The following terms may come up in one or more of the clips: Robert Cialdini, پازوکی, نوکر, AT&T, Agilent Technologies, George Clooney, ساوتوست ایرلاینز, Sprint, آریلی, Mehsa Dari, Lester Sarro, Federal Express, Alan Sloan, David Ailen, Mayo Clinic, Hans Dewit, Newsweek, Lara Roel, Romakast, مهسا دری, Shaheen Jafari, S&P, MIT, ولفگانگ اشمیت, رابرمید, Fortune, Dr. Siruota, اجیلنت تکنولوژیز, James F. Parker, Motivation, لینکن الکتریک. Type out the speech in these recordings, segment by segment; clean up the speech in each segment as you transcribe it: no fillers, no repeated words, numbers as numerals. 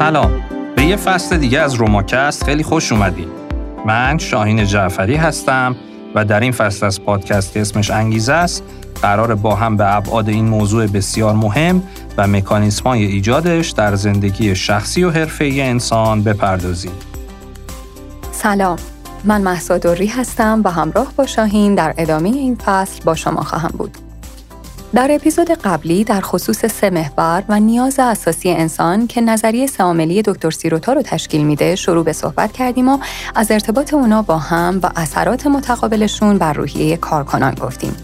سلام، به یه فصل دیگه از روماکست خیلی خوش اومدید. من شاهین جعفری هستم و در این فصل از پادکست که اسمش انگیزه است قرار با هم به ابعاد این موضوع بسیار مهم و مکانیزم‌های ایجادش در زندگی شخصی و حرفه‌ای انسان بپردازیم. سلام، من مهسا دری هستم و همراه با شاهین در ادامه این فصل با شما خواهم بود. در اپیزود قبلی در خصوص سه محور و نیاز اساسی انسان که نظریه سه‌عاملی دکتر سیروتا رو تشکیل میده شروع به صحبت کردیم و از ارتباط اونا با هم و اثرات متقابلشون بر روحیه کارکنان گفتیم.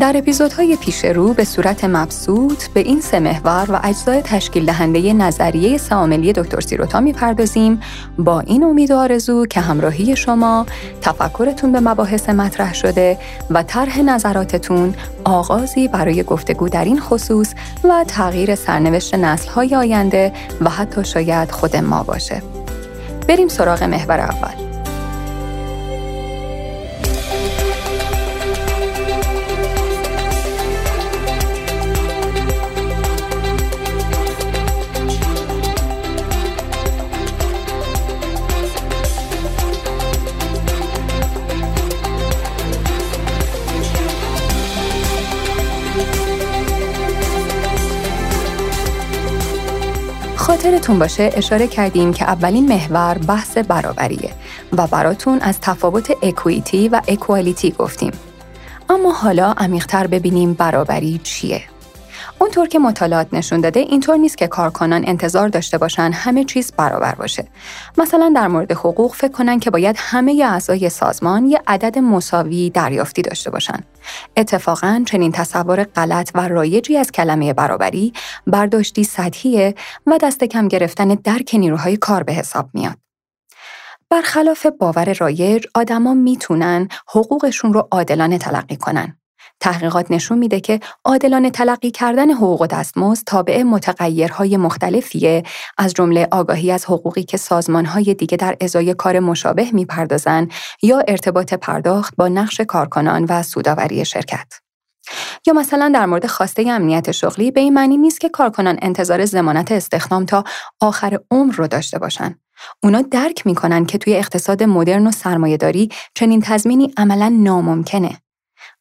در اپیزودهای پیش رو به صورت مبسوط به این سه محور و اجزای تشکیل دهنده نظریه سه‌عاملی دکتر سیروتا میپردازیم، با این امید و آرزو که همراهی شما، تفکرتون به مباحث مطرح شده و طرح نظراتتون آغازی برای گفتگو در این خصوص و تغییر سرنوشت نسل‌های آینده و حتی شاید خود ما باشه. بریم سراغ محور اول. خاطرتون باشه اشاره کردیم که اولین محور بحث برابریه و براتون از تفاوت اکویتی و اکوالیتی گفتیم. اما حالا عمیق‌تر ببینیم برابری چیه؟ اونطور که مطالعات نشون داده اینطور نیست که کارکنان انتظار داشته باشن همه چیز برابر باشه. مثلا در مورد حقوق فکر کنن که باید همه اعضای سازمان یه عدد مساوی دریافتی داشته باشن. اتفاقاً چنین تصور غلط و رایجی از کلمه برابری برداشتی سطحیه و دست کم گرفتن درک نیروهای کار به حساب میاد. برخلاف باور رایج، آدما میتونن حقوقشون رو عادلانه تلقی کنن. تحقیقات نشون میده که عادلانه تلقی کردن حقوق و دستمزد تابع متغیرهای مختلفیه، از جمله آگاهی از حقوقی که سازمانهای دیگه در ازای کار مشابه میپردازن یا ارتباط پرداخت با نقش کارکنان و سودآوری شرکت. یا مثلا در مورد خواسته امنیت شغلی به این معنی نیست که کارکنان انتظار ضمانت استخدام تا آخر عمر رو داشته باشن. اونا درک میکنن که توی اقتصاد مدرن و سرمایه‌داری چنین تضمینی عملاً ناممکنه.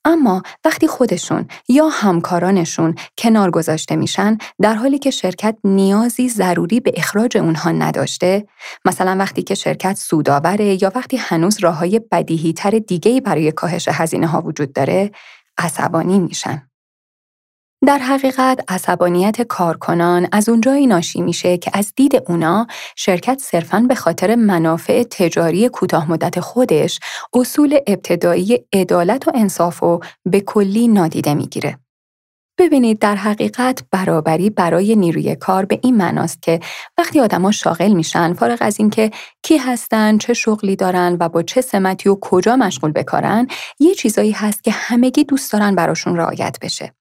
اما وقتی خودشون یا همکارانشون کنار گذاشته میشن در حالی که شرکت نیازی ضروری به اخراج اونها نداشته، مثلا وقتی که شرکت سودآوره یا وقتی هنوز راه‌های بدیهی‌تر دیگه‌ای برای کاهش هزینه‌ها وجود داره، عصبانی میشن. در حقیقت عصبانیت کارکنان از اونجایی ناشی میشه که از دید اونا شرکت صرفاً به خاطر منافع تجاری کوتاه‌مدت خودش اصول ابتدایی عدالت و انصاف رو به کلی نادیده میگیره. ببینید در حقیقت برابری برای نیروی کار به این معناست که وقتی آدما شاغل میشن فارغ از این که کی هستن، چه شغلی دارن و با چه سمتی و کجا مشغول به کارن، یه چیزایی هست که همگی دوست دارن براشون رعایت بشه.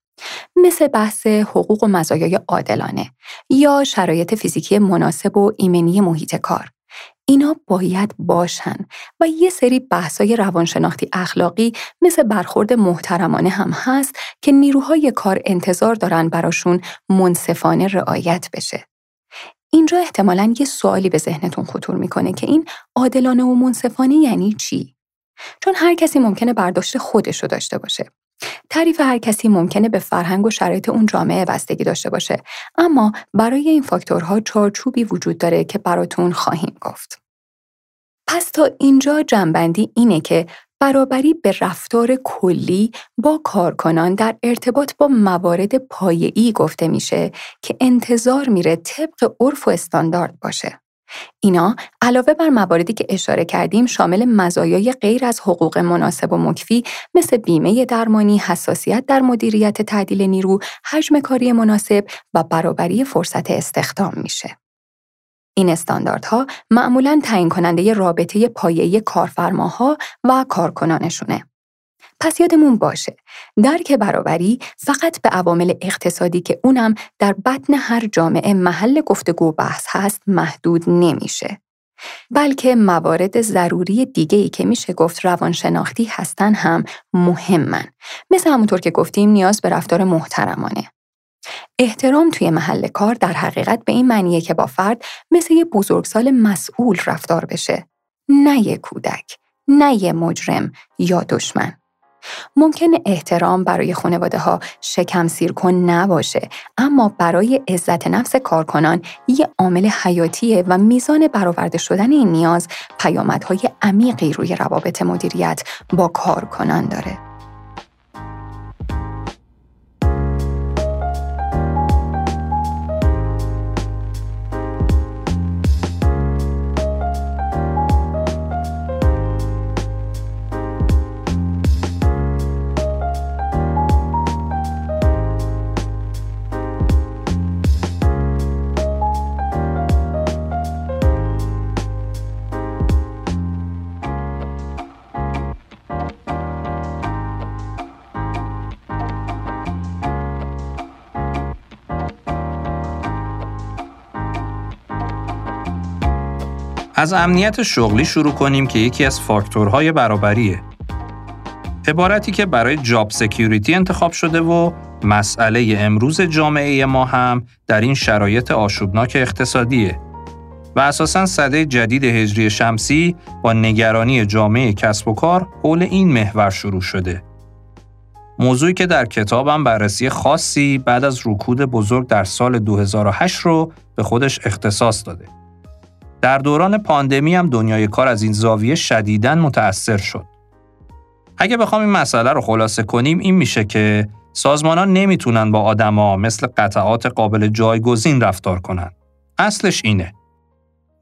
مثل بحث حقوق و مزایای عادلانه یا شرایط فیزیکی مناسب و ایمنی محیط کار. اینا باید باشن و یه سری بحث‌های روانشناختی اخلاقی مثل برخورد محترمانه هم هست که نیروهای کار انتظار دارن براشون منصفانه رعایت بشه. اینجا احتمالاً یه سوالی به ذهنتون خطور میکنه که این عادلانه و منصفانه یعنی چی؟ چون هر کسی ممکنه برداشت خودش رو داشته باشه. تعریف هر کسی ممکنه به فرهنگ و شرایط اون جامعه بستگی داشته باشه، اما برای این فاکتورها چارچوبی وجود داره که براتون خواهیم گفت. پس تا اینجا جنبندی اینه که برابری به رفتار کلی با کارکنان در ارتباط با موارد پایه‌ای گفته میشه که انتظار میره طبق عرف و استاندارد باشه. اینا علاوه بر مواردی که اشاره کردیم شامل مزایای غیر از حقوق مناسب و مکفی مثل بیمه درمانی، حساسیت در مدیریت تعدیل نیرو، حجم کاری مناسب و برابری فرصت استخدام میشه. این استانداردها معمولاً تعیین کننده رابطه پایه‌ای کارفرماها و کارکنانشونه. پس یادمون باشه، درک برابری فقط به عوامل اقتصادی که اونم در بطن هر جامعه محل گفتگو و بحث هست محدود نمیشه. بلکه موارد ضروری دیگه‌ای که میشه گفت روانشناختی هستن هم مهمن. مثل همونطور که گفتیم نیاز به رفتار محترمانه. احترام توی محل کار در حقیقت به این معنیه که با فرد مثل یه بزرگسال مسئول رفتار بشه، نه یه کودک، نه یه مجرم یا دشمن. ممکنه احترام برای خانواده ها شکم سیرکن نباشه، اما برای عزت نفس کارکنان یه عامل حیاتیه و میزان برآورده شدن این نیاز پیامدهای عمیقی روی روابط مدیریت با کارکنان داره. از امنیت شغلی شروع کنیم که یکی از فاکتورهای برابریه. عبارتی که برای جاب سکیوریتی انتخاب شده و مسئله امروز جامعه ما هم در این شرایط آشوبناک اقتصادیه و اساساً سده جدید هجری شمسی با نگرانی جامعه کسب و کار حول این محور شروع شده. موضوعی که در کتابم بررسی خاصی بعد از رکود بزرگ در سال 2008 رو به خودش اختصاص داده. در دوران پاندمی هم دنیای کار از این زاویه شدیداً متأثر شد. اگه بخوام این مسئله رو خلاصه کنیم این میشه که سازمان‌ها نمیتونن با آدم‌ها مثل قطعات قابل جایگزین رفتار کنن. اصلش اینه.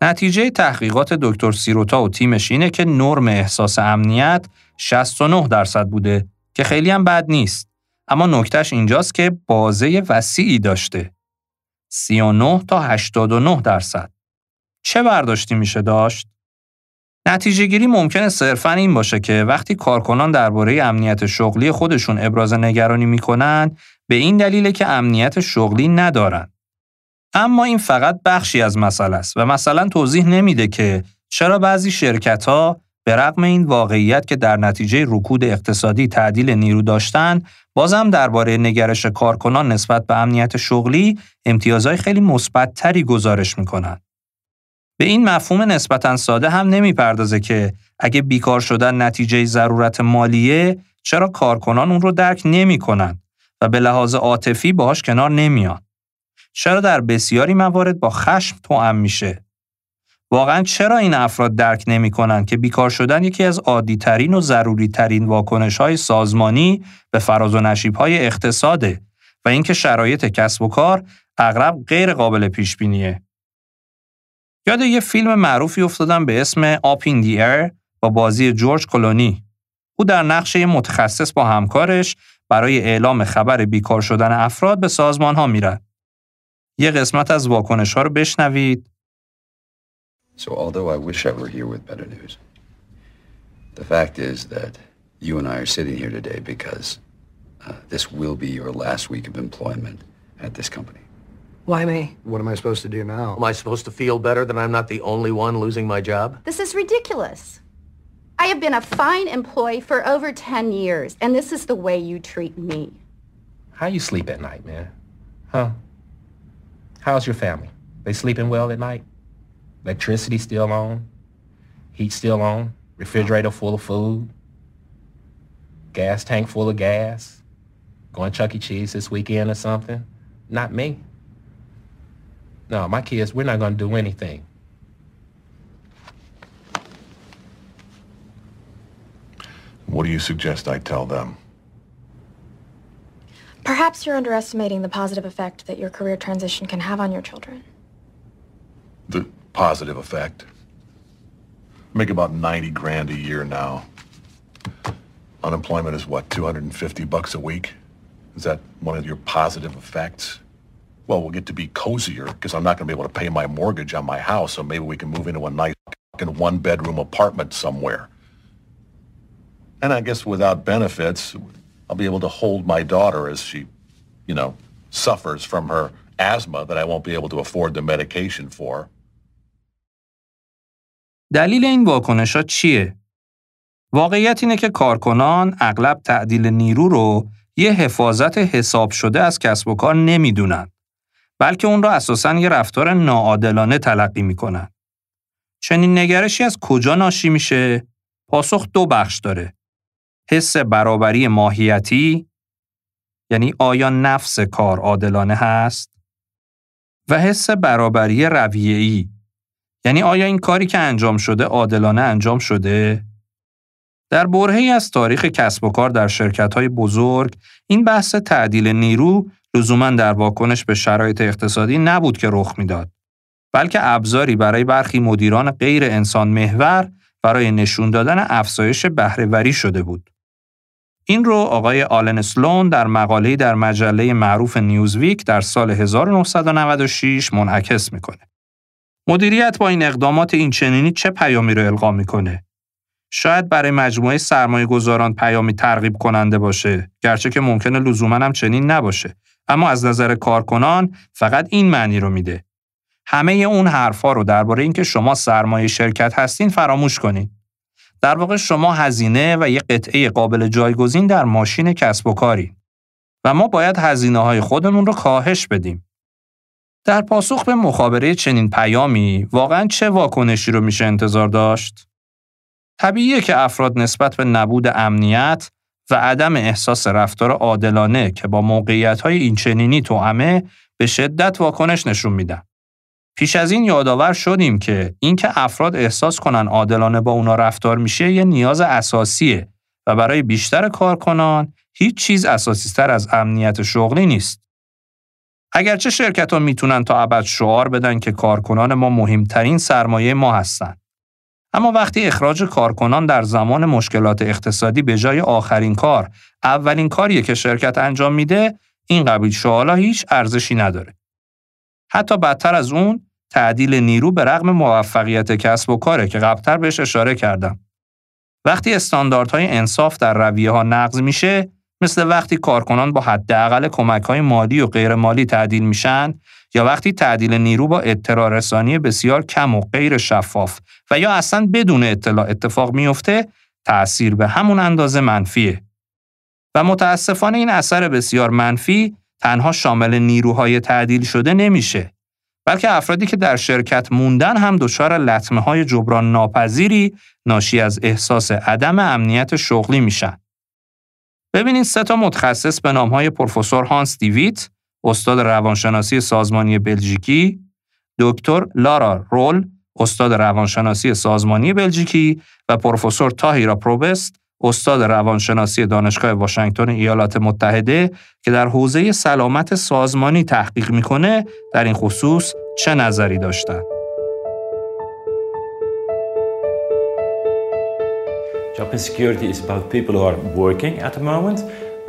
نتیجه تحقیقات دکتر سیروتا و تیمش اینه که نرم احساس امنیت 69% بوده که خیلی هم بد نیست. اما نکتهش اینجاست که بازه وسیعی داشته. 39% تا 89%. چه برداشتی میشه داشت؟ نتیجه گیری ممکنه صرفاً این باشه که وقتی کارکنان درباره امنیت شغلی خودشون ابراز نگرانی میکنن به این دلیله که امنیت شغلی ندارن. اما این فقط بخشی از مسئله است و مثلا توضیح نمیده که چرا بعضی شرکت‌ها به رغم این واقعیت که در نتیجه رکود اقتصادی تعدیل نیرو داشتن، بازم درباره نگرش کارکنان نسبت به امنیت شغلی امتیازهای خیلی مثبت‌تری گزارش میکنن. به این مفهوم نسبتاً ساده هم نمیپردازه که اگه بیکار شدن نتیجه ضرورت مالیه چرا کارکنان اون رو درک نمی‌کنن و به لحاظ عاطفی باهاش کنار نمیان. چرا در بسیاری موارد با خشم توأم میشه؟ واقعاً چرا این افراد درک نمی‌کنن که بیکار شدن یکی از عادی‌ترین و ضروری‌ترین واکنش‌های سازمانی به فراز و نشیب‌های اقتصاده و اینکه شرایط کسب و کار اغلب غیر قابل پیش‌بینیه؟ یاد یه فیلم معروفی افتادم به اسم Up in the Air با بازی جورج کلونی. او در نقش متخصص با همکارش برای اعلام خبر بیکار شدن افراد به سازمان‌ها میرن. یه قسمت از واکنش‌ها رو بشنوید. So although I wish I were here with better news, the fact is that you and I are sitting here today because this will be your last week of employment at this company. Why me? What am I supposed to do now? Am I supposed to feel better that I'm not the only one losing my job? This is ridiculous. I have been a fine employee for over 10 years, and this is the way you treat me. How you sleep at night, man? Huh? How's your family? They sleeping well at night? Electricity still on? Heat still on? Refrigerator full of food? Gas tank full of gas? Going Chuck E. Cheese this weekend or something? Not me. No, my kids, we're not going to do anything. What do you suggest I tell them? Perhaps you're underestimating the positive effect that your career transition can have on your children. The positive effect? Make about 90 grand a year now. Unemployment is what, 250 bucks a week? Is that one of your positive effects? Well, we'll get to be cozier because I'm not going to be able to pay my mortgage on my house, so maybe we can move into a nice fucking one-bedroom apartment somewhere. And I guess without benefits, I'll be able to hold my daughter as she, you know, suffers from her asthma that I won't be able to afford the medication for. دلیل این واکنش‌ها چیه؟ واقعیت اینه که کارکنان اغلب تعدیل نیرو رو یه حفاظت حساب شده از کسب و کار نمیدونن، بلکه اون را اساساً یه رفتار ناعادلانه تلقی میکنن. چنین نگرشی از کجا ناشی میشه؟ پاسخ دو بخش داره. حس برابری ماهیتی، یعنی آیا نفس کار عادلانه هست؟ و حس برابری رویه‌ای، یعنی آیا این کاری که انجام شده عادلانه انجام شده؟ در برهه‌ای از تاریخ کسب و کار در شرکت‌های بزرگ، این بحث تعدیل نیرو لزوماً در واکنش به شرایط اقتصادی نبود که رخ میداد، بلکه ابزاری برای برخی مدیران غیر انسان محور برای نشون دادن افزایش بهره‌وری شده بود. این رو آقای آلن سلون در مقاله‌ای در مجله معروف نیوزویک در سال 1996 منعکس میکنه. مدیریت با این اقدامات این چنینی چه پیامی رو القا میکنه؟ شاید برای مجموعه سرمایه‌گذاران پیامی ترغیب کننده باشه، گرچه که ممکنه لزوماً هم چنین نباشه، اما از نظر کارکنان فقط این معنی رو میده. همه اون حرفا رو درباره اینکه شما سرمایه شرکت هستین فراموش کنین. در واقع شما هزینه و یه قطعه قابل جایگزین در ماشین کسب و کاری و ما باید هزینه‌های خودمون رو کاهش بدیم. در پاسخ به مخابره چنین پیامی واقعاً چه واکنشی رو میشه انتظار داشت؟ طبیعیه که افراد نسبت به نبود امنیت و عدم احساس رفتار عادلانه که با موقعیت‌های این چنینی توأمه به شدت واکنش نشون میدن. پیش از این یادآور شدیم که اینکه افراد احساس کنن عادلانه با اونا رفتار میشه یه نیاز اساسیه و برای بیشتر کارکنان هیچ چیز اساسی‌تر از امنیت شغلی نیست. اگرچه شرکت‌ها میتونن تا ابد شعار بدن که کارکنان ما مهمترین سرمایه ما هستن، اما وقتی اخراج کارکنان در زمان مشکلات اقتصادی به جای آخرین کار اولین کاریه که شرکت انجام میده، این قبیل شعارها هیچ ارزشی نداره. حتی بدتر از اون، تعدیل نیرو به رغم موفقیت کسب و کاره که قبلتر بهش اشاره کردم. وقتی استانداردهای انصاف در رویه ها نقض میشه، مثل وقتی کارکنان با حداقل کمک‌های مالی و غیرمالی تعدیل میشن یا وقتی تعدیل نیرو با اطلاع رسانی بسیار کم و غیر شفاف و یا اصلا بدون اطلاع اتفاق میفته، تأثیر به همون اندازه منفیه. و متاسفانه این اثر بسیار منفی تنها شامل نیروهای تعدیل شده نمیشه، بلکه افرادی که در شرکت موندن هم دچار لطمه‌های جبران ناپذیری ناشی از احساس عدم امنیت شغلی میشن. ببینید، 3 متخصص به نام‌های پروفسور هانس دیویت، استاد روانشناسی سازمانی بلژیکی، دکتر لارا رول، استاد روانشناسی سازمانی بلژیکی و پروفسور تاهیرا پروبست، استاد روانشناسی دانشگاه واشنگتن ایالات متحده که در حوزه سلامت سازمانی تحقیق میکنه، در این خصوص چه نظری داشتند؟ Job insecurity is about people who are working at the moment,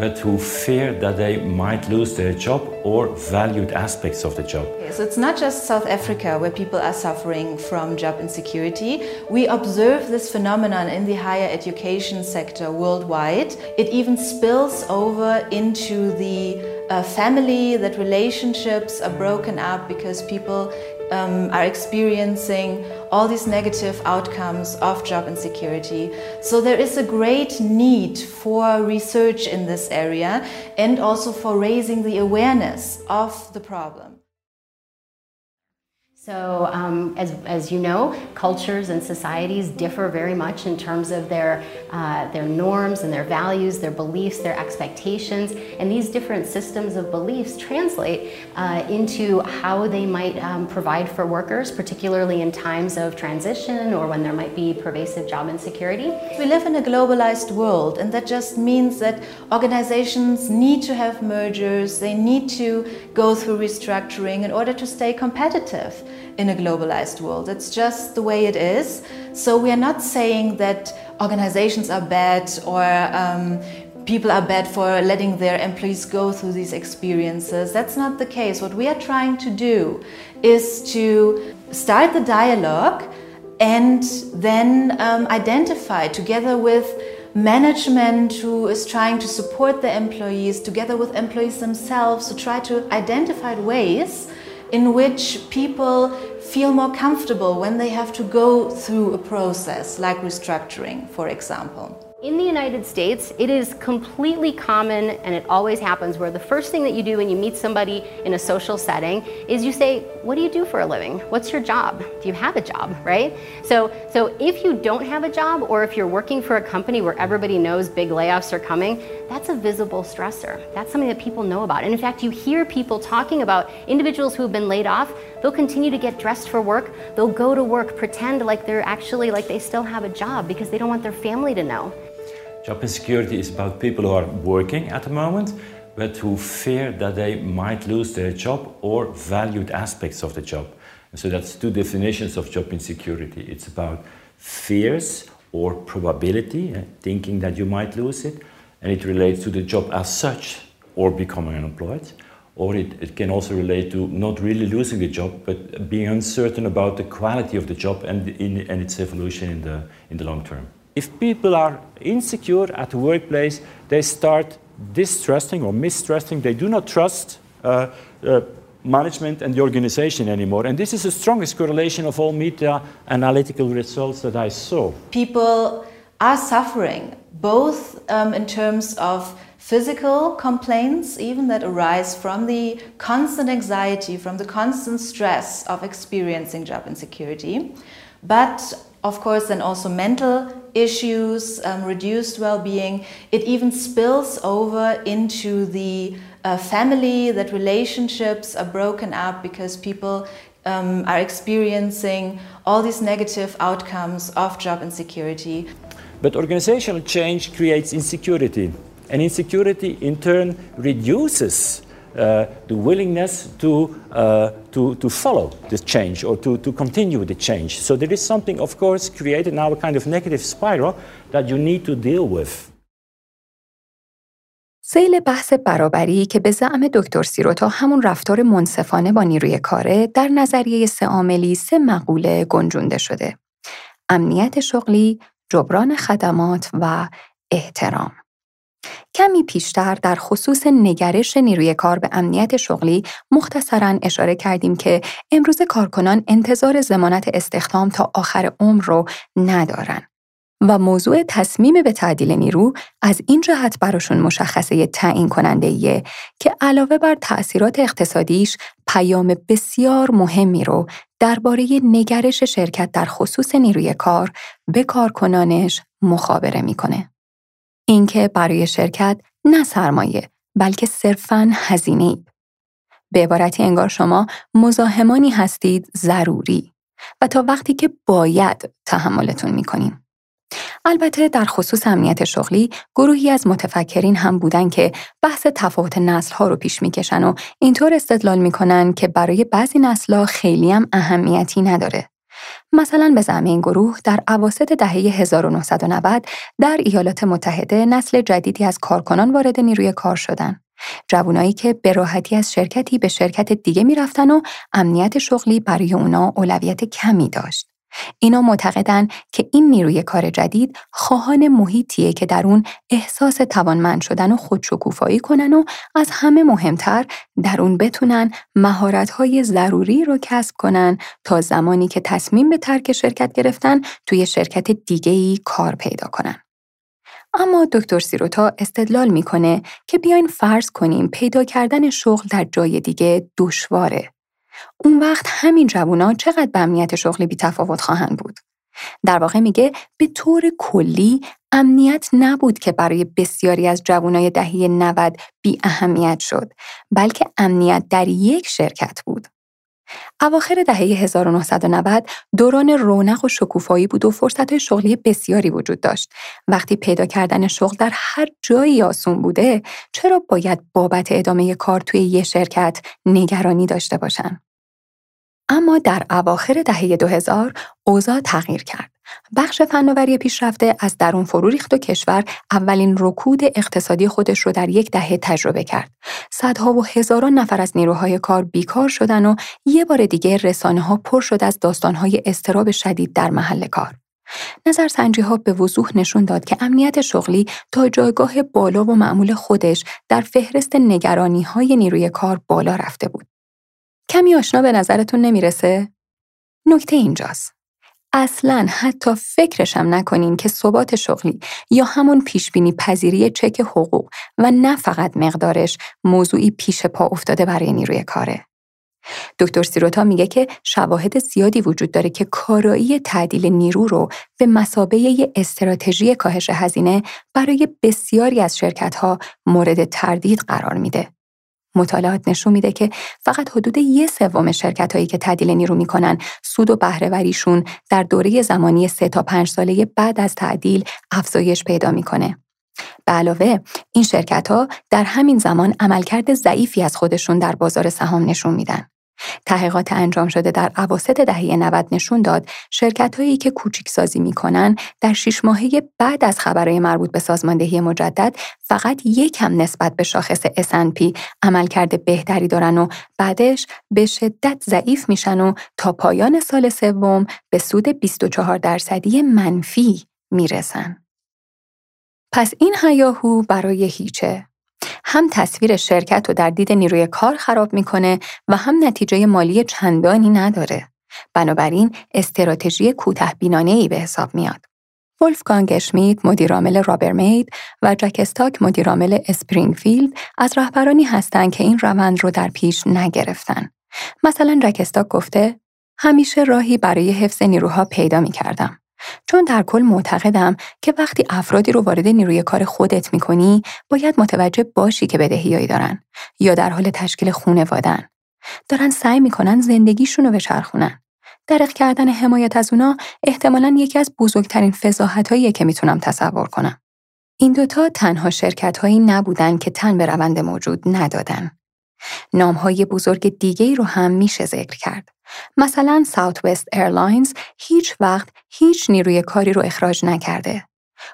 but who fear that they might lose their job or valued aspects of the job. So it's not just South Africa where people are suffering from job insecurity. We observe this phenomenon in the higher education sector worldwide. It even spills over into the family, that relationships are broken up because people are experiencing all these negative outcomes of job insecurity. So there is a great need for research in this area and also for raising the awareness of the problem. So as you know, cultures and societies differ very much in terms of their norms and their values, their beliefs, their expectations, and these different systems of beliefs translate into how they might provide for workers, particularly in times of transition or when there might be pervasive job insecurity. We live in a globalized world, and that just means that organizations need to have mergers, they need to go through restructuring in order to stay competitive in a globalized world. It's just the way it is. So we are not saying that organizations are bad or people are bad for letting their employees go through these experiences. That's not the case. What we are trying to do is to start the dialogue and then identify together with management who is trying to support the employees, together with employees themselves, to try to identify ways in which people feel more comfortable when they have to go through a process like restructuring, for example. In the United States, it is completely common, and it always happens, where the first thing that you do when you meet somebody in a social setting is you say, what do you do for a living? What's your job? Do you have a job, right? So if you don't have a job, or if you're working for a company where everybody knows big layoffs are coming, that's a visible stressor. That's something that people know about. And in fact, you hear people talking about individuals who have been laid off. They'll continue to get dressed for work. They'll go to work, pretend like they're actually like they still have a job because they don't want their family to know. Job insecurity is about people who are working at the moment, but who fear that they might lose their job or valued aspects of the job. And so that's two definitions of job insecurity. It's about fears or probability, thinking that you might lose it, and it relates to the job as such or becoming unemployed. Or it can also relate to not really losing the job, but being uncertain about the quality of the job and its evolution in the long term. If people are insecure at the workplace, they start distrusting or mistrusting. They do not trust management and the organization anymore. And this is the strongest correlation of all meta-analytical results that I saw. People are suffering, both in terms of physical complaints even that arise from the constant anxiety, from the constant stress of experiencing job insecurity, but of course then also mental issues, reduced well-being. It even spills over into the family, that relationships are broken up because people are experiencing all these negative outcomes of job insecurity. But organizational change creates insecurity. And insecurity, in turn, reduces the willingness to follow this change or to continue the change. So there is something, of course, created now a kind of negative spiral that you need to deal with. سیل بحث برابری که به زعم دکتر سیروتا همون رفتار منصفانه با نیروی کاره در نظریه 3 عاملی 3 مقوله گنجونده شده. امنیت شغلی، جبران خدمات و احترام. کمی پیشتر در خصوص نگرش نیروی کار به امنیت شغلی مختصراً اشاره کردیم که امروز کارکنان انتظار ضمانت استخدام تا آخر عمر رو ندارن و موضوع تصمیم به تعدیل نیرو از این جهت براشون مشخصه تعیین کننده‌ایه که علاوه بر تأثیرات اقتصادیش پیام بسیار مهمی رو درباره نگرش شرکت در خصوص نیروی کار به کارکنانش مخابره میکنه. اینکه برای شرکت نه سرمایه بلکه صرفاً هزینه‌ای. به عبارتی انگار شما مزاحمانی هستید ضروری و تا وقتی که باید تحملتون می‌کنیم. البته در خصوص امنیت شغلی گروهی از متفکرین هم بودن که بحث تفاوت نسل‌ها رو پیش می‌کشن و اینطور استدلال می‌کنن که برای بعضی نسل‌ها خیلی هم اهمیتی نداره. مثلا به زعم این گروه در اواسط دهه 1990 در ایالات متحده نسل جدیدی از کارکنان وارد نیروی کار شدند. جوانایی که به راحتی از شرکتی به شرکت دیگه می‌رفتن و امنیت شغلی برای اونا اولویت کمی داشت. اینا معتقدن که این نیروی کار جدید خواهان محیطیه که در اون احساس توانمند شدن و خودشکوفایی کنن و از همه مهمتر در اون بتونن مهارت‌های ضروری رو کسب کنن تا زمانی که تصمیم به ترک شرکت گرفتن توی شرکت دیگه‌ای کار پیدا کنن. اما دکتر سیروتا استدلال میکنه که بیاین فرض کنیم پیدا کردن شغل در جای دیگه دشواره. اون وقت همین جوونا چقدر به امنیت شغلی بی‌تفاوت خواهند بود؟ در واقع میگه به طور کلی امنیت نبود که برای بسیاری از جوانای دهه 90 بی اهمیت شد، بلکه امنیت در یک شرکت بود. اواخر دهه 1990 دوران رونق و شکوفایی بود و فرصت‌های شغلی بسیاری وجود داشت. وقتی پیدا کردن شغل در هر جایی آسون بوده، چرا باید بابت ادامه کار توی یه شرکت نگرانی داشته باشن؟ اما در اواخر دهه 2000 اوضاع تغییر کرد. بخش فناوری پیشرفته از درون فرو ریخت و کشور اولین رکود اقتصادی خودش رو در یک دهه تجربه کرد. صدها و هزاران نفر از نیروهای کار بیکار شدن و یه بار دیگه رسانه‌ها پر شد از داستان‌های اضطراب شدید در محل کار. نظرسنجی‌ها به وضوح نشون داد که امنیت شغلی تا جایگاه بالا و معمول خودش در فهرست نگرانی‌های نیروی کار بالا رفته بود. کمی آشنا به نظرتون نمیرسه؟ نکته اینجاست. اصلاً حتی فکرش هم نکنین که ثبات شغلی یا همون پیشبینی پذیری چک حقوق و نه فقط مقدارش موضوعی پیش پا افتاده برای نیروی کاره. دکتر سیروتا میگه که شواهد زیادی وجود داره که کارایی تعدیل نیرو رو به مثابه استراتژی کاهش هزینه برای بسیاری از شرکت‌ها مورد تردید قرار میده. مطالعات نشون میده که فقط حدود 1/3 شرکت‌هایی که تعدیل نیرو میکنن سود و بهره‌وریشون در دوره زمانی 3 تا 5 ساله بعد از تعدیل افزایش پیدا میکنه. به علاوه این شرکت‌ها در همین زمان عملکرد ضعیفی از خودشون در بازار سهام نشون میدن. تحقیقات انجام شده در اواسط دهه 90 نشون داد شرکت‌هایی که کوچیک‌سازی می‌کنن در 6 ماهه بعد از خبرهای مربوط به سازماندهی مجدد فقط یکم نسبت به شاخص S&P عملکرد بهتری دارن و بعدش به شدت ضعیف میشن و تا پایان سال 3 به سود 24% منفی میرسن. پس این هیاهو برای هیچه. هم تصویر شرکت رو در دید نیروی کار خراب میکنه و هم نتیجه مالی چندانی نداره. بنابراین استراتژی کوتاه‌بینانه‌ای به حساب میاد. ولفگانگ اشمیت مدیرعامل رابرمید و جک استاک مدیرعامل اسپرینگفیلد از رهبرانی هستند که این روند رو در پیش نگرفتن. مثلا جک استاک گفته همیشه راهی برای حفظ نیروها پیدا میکردم. چون در کل معتقدم که وقتی افرادی رو وارد نیروی کار خودت می‌کنی، باید متوجه باشی که بدهیایی دارن یا در حال تشکیل خانواده‌ان. دارن سعی می‌کنن زندگیشون رو بچرخونن. درک کردن حمایت از اونا احتمالاً یکی از بزرگترین فضاحت‌هاییه که میتونم تصور کنم. این دوتا تنها شرکت‌هایی نبودن که تن به روند موجود ندادن. نام‌های بزرگ دیگه‌ای رو هم میشه ذکر کرد. مثلا ساوتوست ایرلاینز هیچ وقت هیچ نیروی کاری رو اخراج نکرده.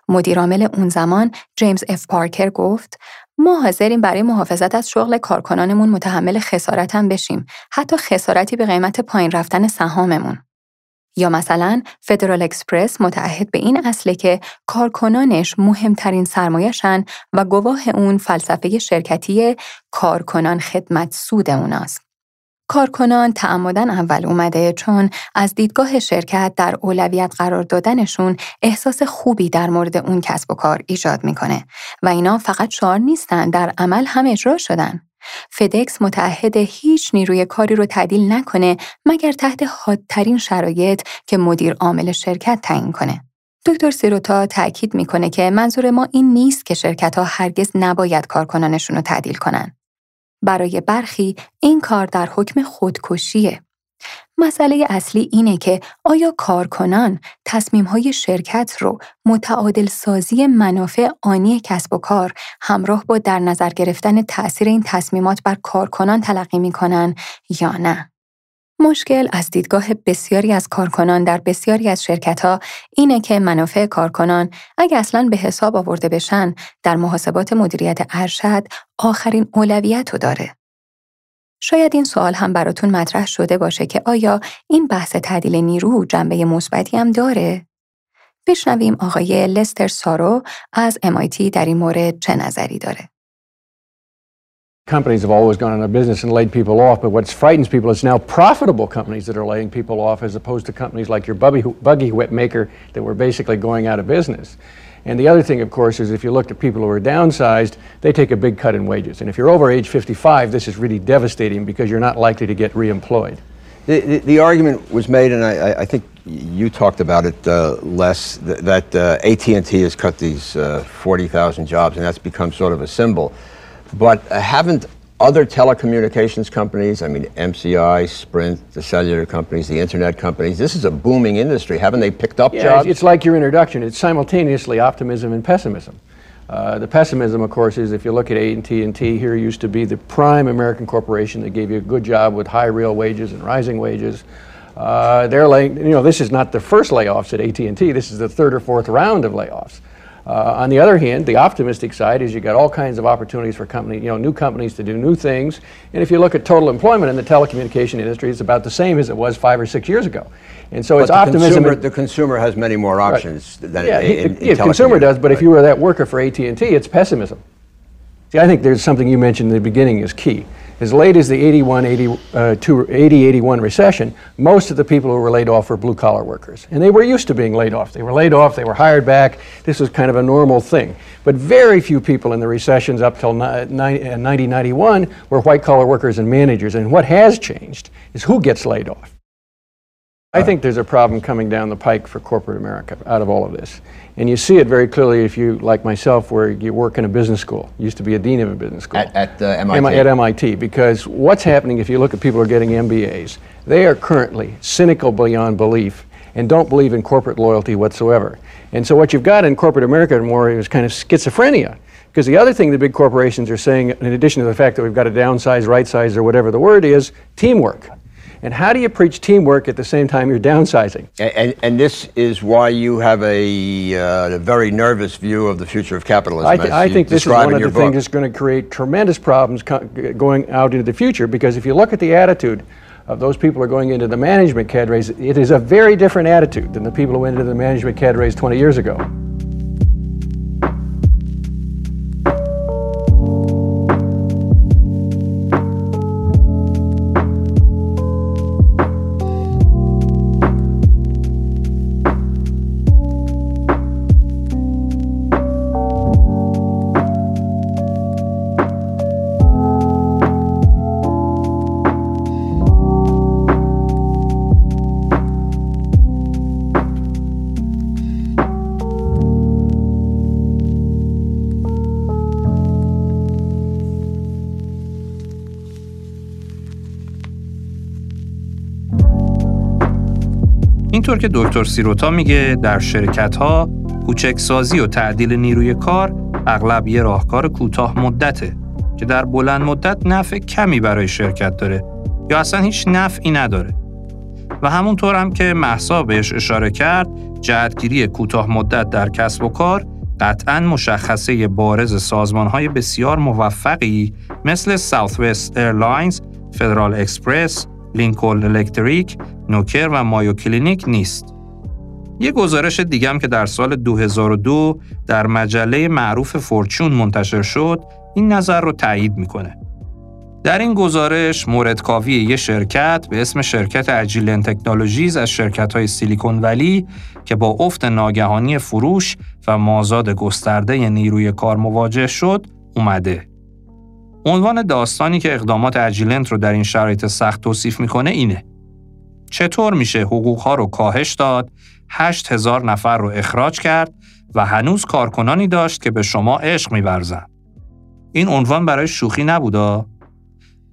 مدیرعامل اون زمان جیمز اف پارکر گفت ما حاضریم برای محافظت از شغل کارکنانمون متحمل خسارت هم بشیم، حتی خسارتی به قیمت پایین رفتن سهاممون. یا مثلا فدرال اکسپرس متعهد به این اصله که کارکنانش مهمترین سرمایه‌شن و گواه اون فلسفه شرکتی کارکنان خدمت سود اوناست. کارکنان تعمداً اول اومده چون از دیدگاه شرکت در اولویت قرار دادنشون احساس خوبی در مورد اون کسب و کار ایجاد میکنه و اینا فقط شعار نیستن، در عمل هم اجرا شدن. فدکس متعهد هیچ نیروی کاری رو تعدیل نکنه مگر تحت حادترین شرایط که مدیر عامل شرکت تعیین کنه. دکتر سیروتا تأکید میکنه که منظور ما این نیست که شرکت‌ها هرگز نباید کارکنانشون رو تعدیل کنن. برای برخی این کار در حکم خودکشیه. مسئله اصلی اینه که آیا کارکنان تصمیم‌های شرکت رو متعادل سازی منافع آنی کسب و کار همراه با در نظر گرفتن تأثیر این تصمیمات بر کارکنان تلقی می‌کنن یا نه؟ مشکل از دیدگاه بسیاری از کارکنان در بسیاری از شرکت‌ها اینه که منافع کارکنان اگه اصلاً به حساب آورده بشن در محاسبات مدیریت ارشد آخرین اولویت رو داره. شاید این سوال هم براتون مطرح شده باشه که آیا این بحث تعدیل نیرو جنبه مثبتی هم داره؟ بشنویم آقای لستر سارو از MIT در این مورد چه نظری داره. Companies have always gone out of business and laid people off, but what frightens people is now profitable companies that are laying people off as opposed to companies like your buggy whip maker that were basically going out of business. And the other thing, of course, is if you look at people who are downsized, they take a big cut in wages. And if you're over age 55, this is really devastating because you're not likely to get reemployed. The argument was made, and I think you talked about it less, that AT&T has cut these 40,000 jobs, and that's become sort of a symbol. But haven't other telecommunications companies, I mean MCI, Sprint, the cellular companies, the internet companies, this is a booming industry. Haven't they picked up jobs? It's like your introduction. It's simultaneously optimism and pessimism. The pessimism, of course, is if you look at AT&T, here used to be the prime American corporation that gave you a good job with high real wages and rising wages. They're laying, you know, this is not the first layoffs at AT&T. This is the 3rd or 4th round of layoffs. On the other hand, the optimistic side is you got all kinds of opportunities for new companies to do new things. And if you look at total employment in the telecommunication industry, it's about the same as it was 5 or 6 years ago. And so but it's optimism. But the consumer has many more options than in the consumer does. But if you were that worker for AT&T, it's pessimism. See, I think there's something you mentioned in the beginning is key. as late as the 80-81 recession, most of the people who were laid off were blue-collar workers. And they were used to being laid off. They were laid off, they were hired back. This was kind of a normal thing. But very few people in the recessions up till 90-91 were white-collar workers and managers. And what has changed is who gets laid off. I think there's a problem coming down the pike for corporate America out of all of this. And you see it very clearly if you, like myself, where you work in a business school. You used to be a dean of a business school. At MIT. Because what's happening if you look at people who are getting MBAs, they are currently cynical beyond belief and don't believe in corporate loyalty whatsoever. And so what you've got in corporate America more is kind of schizophrenia. Because the other thing the big corporations are saying, in addition to the fact that we've got to downsize, right-size, or whatever the word is, teamwork. And how do you preach teamwork at the same time you're downsizing? And this is why you have a very nervous view of the future of capitalism. I think this is one of the things that's going to create tremendous problems going out into the future, because if you look at the attitude of those people who are going into the management cadres, it is a very different attitude than the people who went into the management cadres 20 years ago. اینطور که دکتر سیروتا میگه در شرکت‌ها کوچکسازی و تعدیل نیروی کار اغلب یه راهکار کوتاه مدته که در بلند مدت نفع کمی برای شرکت داره یا اصلا هیچ نفعی نداره. و همونطور هم که مهسا بهش اشاره کرد، جهتگیری کوتاه مدت در کسب و کار قطعاً مشخصه بارز سازمان‌های بسیار موفقی مثل Southwest Airlines، Federal Express، لینکن الکتریک، نوکر و مایو کلینیک نیست. یه گزارش دیگه هم که در سال 2002 در مجله معروف فورچون منتشر شد، این نظر رو تایید میکنه. در این گزارش موردکاوی یه شرکت به اسم شرکت اجیلنت تکنولوژیز از شرکت‌های سیلیکون ولی که با افت ناگهانی فروش و مازاد گسترده نیروی کار مواجه شد، اومده. عنوان داستانی که اقدامات اجیلنت رو در این شرایط سخت توصیف میکنه اینه: چطور میشه حقوقها رو کاهش داد، 8,000 نفر رو اخراج کرد و هنوز کارکنانی داشت که به شما عشق می‌ورزن. این عنوان برای شوخی نبودا.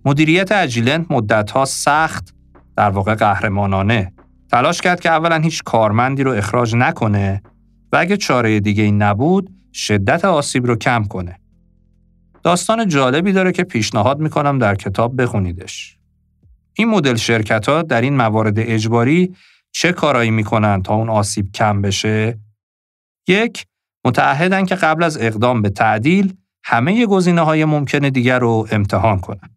مدیریت اجیلنت مدتها سخت، در واقع قهرمانانه، تلاش کرد که اولا هیچ کارمندی رو اخراج نکنه و اگه چاره دیگه این نبود، شدت آسیب رو کم کنه. داستان جالبی داره که پیشنهاد میکنم در کتاب بخونیدش. این مدل شرکت‌ها در این موارد اجباری چه کارایی میکنن تا اون آسیب کم بشه؟ یک، متعهدن که قبل از اقدام به تعدیل همه گزینه‌های ممکن دیگر رو امتحان کنن.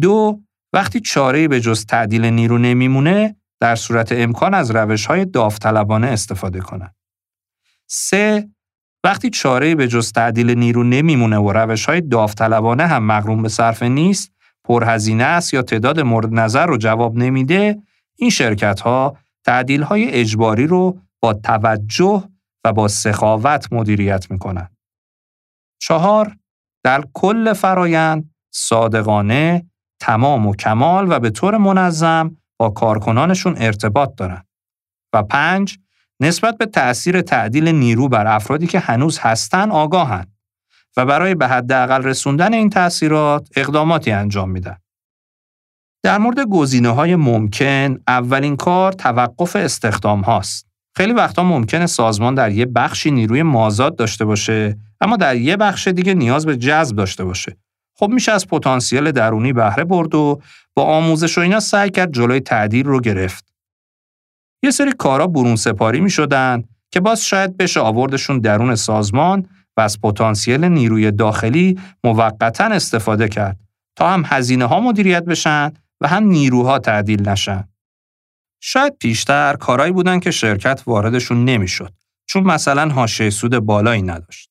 دو، وقتی چاره‌ای به جز تعدیل نیرو نمیمونه، در صورت امکان از روش‌های داوطلبانه استفاده کنن. سه، وقتی چاره‌ای به جز تعدیل نیرو نمیمونه و روش‌های داوطلبانه هم مغروم به صرفه نیست، پرهزینه است یا تعداد مورد نظر رو جواب نمیده، این شرکت‌ها تعدیل‌های اجباری رو با توجه و با سخاوت مدیریت می‌کنن. 4. در کل فرایند صادقانه، تمام و کمال و به طور منظم با کارکنانشون ارتباط دارن. و 5. نسبت به تأثیر تعدیل نیرو بر افرادی که هنوز هستن آگاهن و برای به حداقل رسوندن این تأثیرات اقداماتی انجام میدن. در مورد گزینه‌های ممکن، اولین کار توقف استخدام هاست. خیلی وقتا ممکنه سازمان در یه بخشی نیروی مازاد داشته باشه اما در یه بخش دیگه نیاز به جذب داشته باشه. خب میشه از پتانسیل درونی بهره برد و با آموزش و اینا سعی کرد جلوی تعدیل رو گرفت. یه سری کارا برون سپاری می شدن که باز شاید بشه آوردشون درون سازمان و از پتانسیل نیروی داخلی موقتاً استفاده کرد تا هم هزینه ها مدیریت بشن و هم نیروها تعدیل نشن. شاید پیشتر کارایی بودن که شرکت واردشون نمی شد چون مثلا حاشیه سود بالایی نداشت.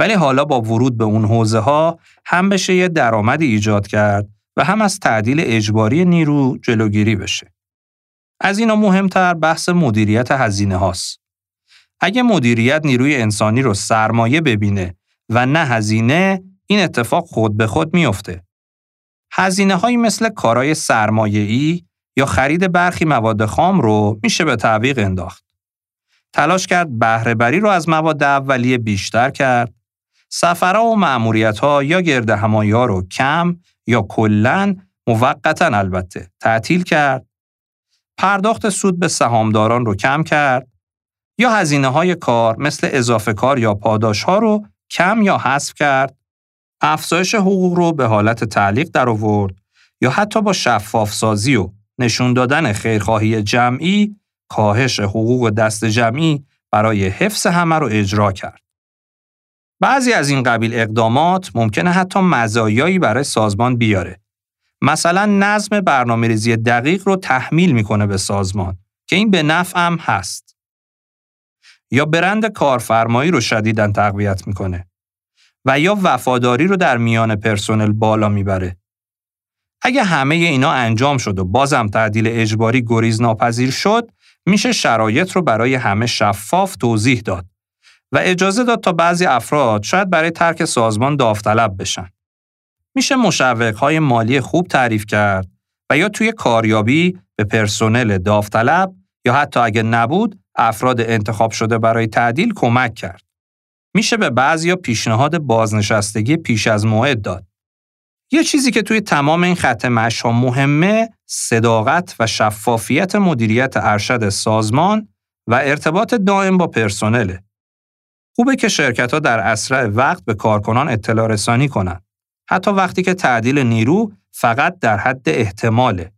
ولی حالا با ورود به اون حوزه ها هم بشه یه درآمدی ایجاد کرد و هم از تعدیل اجباری نیرو جلوگیری بشه. از اینا مهمتر بحث مدیریت هزینه هاست. اگه مدیریت نیروی انسانی رو سرمایه ببینه و نه هزینه، این اتفاق خود به خود میفته. هزینه هایی مثل کارای سرمایه‌ای یا خرید برخی مواد خام رو میشه به تعویق انداخت. تلاش کرد بهره بری رو از مواد اولیه بیشتر کرد. سفرها و مأموریت‌ها یا گردهمایی‌ها رو کم یا کلاً موقتاً البته تعطیل کرد. پرداخت سود به سهامداران رو کم کرد یا هزینه‌های کار مثل اضافه کار یا پاداش‌ها رو کم یا حذف کرد. افزایش حقوق رو به حالت تعلیق در آورد یا حتی با شفاف سازی و نشون دادن خیرخواهی جمعی کاهش حقوق دست جمعی برای حفظ همه رو اجرا کرد. بعضی از این قبیل اقدامات ممکنه حتی مزایایی برای سازمان بیاره. مثلا نظم برنامه‌ریزی دقیق رو تحمیل میکنه به سازمان که این به نفعم هست. یا برند کارفرمایی رو شدیداً تقویت میکنه و یا وفاداری رو در میان پرسنل بالا میبره. اگه همه اینا انجام شد و بازم تعدیل اجباری گریزناپذیر شد، میشه شرایط رو برای همه شفاف توضیح داد و اجازه داد تا بعضی افراد شاید برای ترک سازمان داوطلب بشن. میشه مشوق‌های مالی خوب تعریف کرد و یا توی کاریابی به پرسنل داوطلب یا حتی اگه نبود افراد انتخاب شده برای تعدیل کمک کرد. میشه به بعضیا پیشنهاد بازنشستگی پیش از موعد داد. یه چیزی که توی تمام این خط مشی مهمه، صداقت و شفافیت مدیریت ارشد سازمان و ارتباط دائم با پرسنله. خوبه که شرکت‌ها در اسرع وقت به کارکنان اطلاع رسانی کنن، حتی وقتی که تعدیل نیرو فقط در حد احتماله.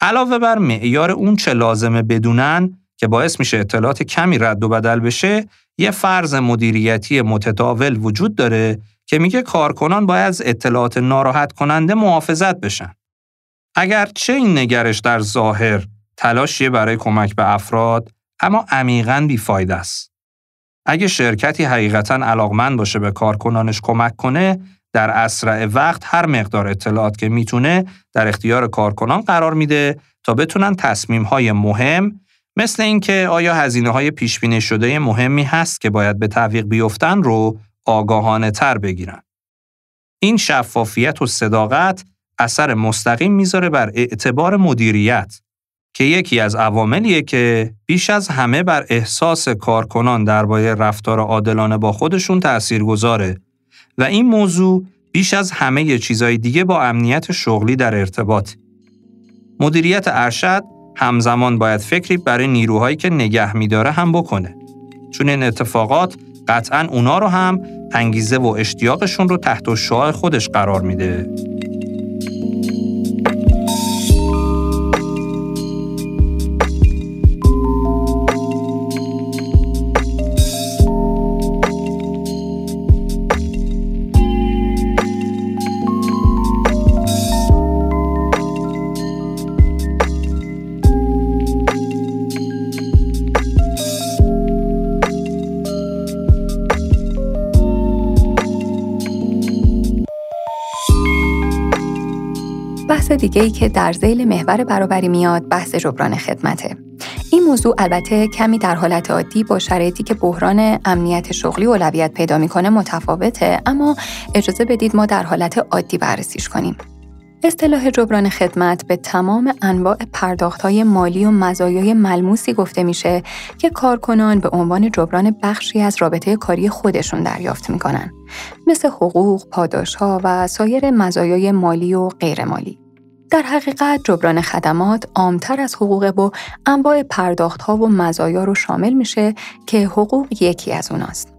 علاوه بر معیار اون چه لازمه بدونن که باعث میشه اطلاعات کمی رد و بدل بشه، یه فرض مدیریتی متداول وجود داره که میگه کارکنان باید از اطلاعات ناراحت کننده محافظت بشن. اگرچه این نگرش در ظاهر تلاشیه برای کمک به افراد، اما عمیقاً بیفایده است. اگه شرکتی حقیقتاً علاقمند باشه به کارکنانش کمک کنه، در اسرع وقت هر مقدار اطلاعات که میتونه در اختیار کارکنان قرار میده تا بتونن تصمیم‌های مهم مثل اینکه آیا هزینه‌های پیش‌بینی شده مهمی هست که باید به تعویق بیفتن رو آگاهانه تر بگیرن. این شفافیت و صداقت اثر مستقیم میذاره بر اعتبار مدیریت که یکی از عواملیه که بیش از همه بر احساس کارکنان درباره رفتار عادلانه با خودشون تاثیرگذاره و این موضوع بیش از همه چیزهای دیگه با امنیت شغلی در ارتباط. مدیریت ارشد همزمان باید فکری برای نیروهایی که نگه می‌داره هم بکنه، چون این اتفاقات قطعاً اونا رو هم انگیزه و اشتیاقشون رو تحت شعاع خودش قرار میده. دیگه‌ای که در ذیل محور برابری میاد بحث جبران خدمته. این موضوع البته کمی در حالت عادی با شرایطی که بحران امنیت شغلی اولویت پیدا میکنه متفاوته، اما اجازه بدید ما در حالت عادی بررسیش کنیم. اصطلاح جبران خدمت به تمام انواع پرداخت‌های مالی و مزایای ملموسی گفته میشه که کارکنان به عنوان جبران بخشی از رابطه کاری خودشون دریافت میکنن، مثل حقوق، پاداش‌ها و سایر مزایای مالی و غیر مالی. در حقیقت جبران خدمات عامتر از حقوق و انواع پرداخت‌ها و مزایا رو شامل میشه که حقوق یکی از اوناست.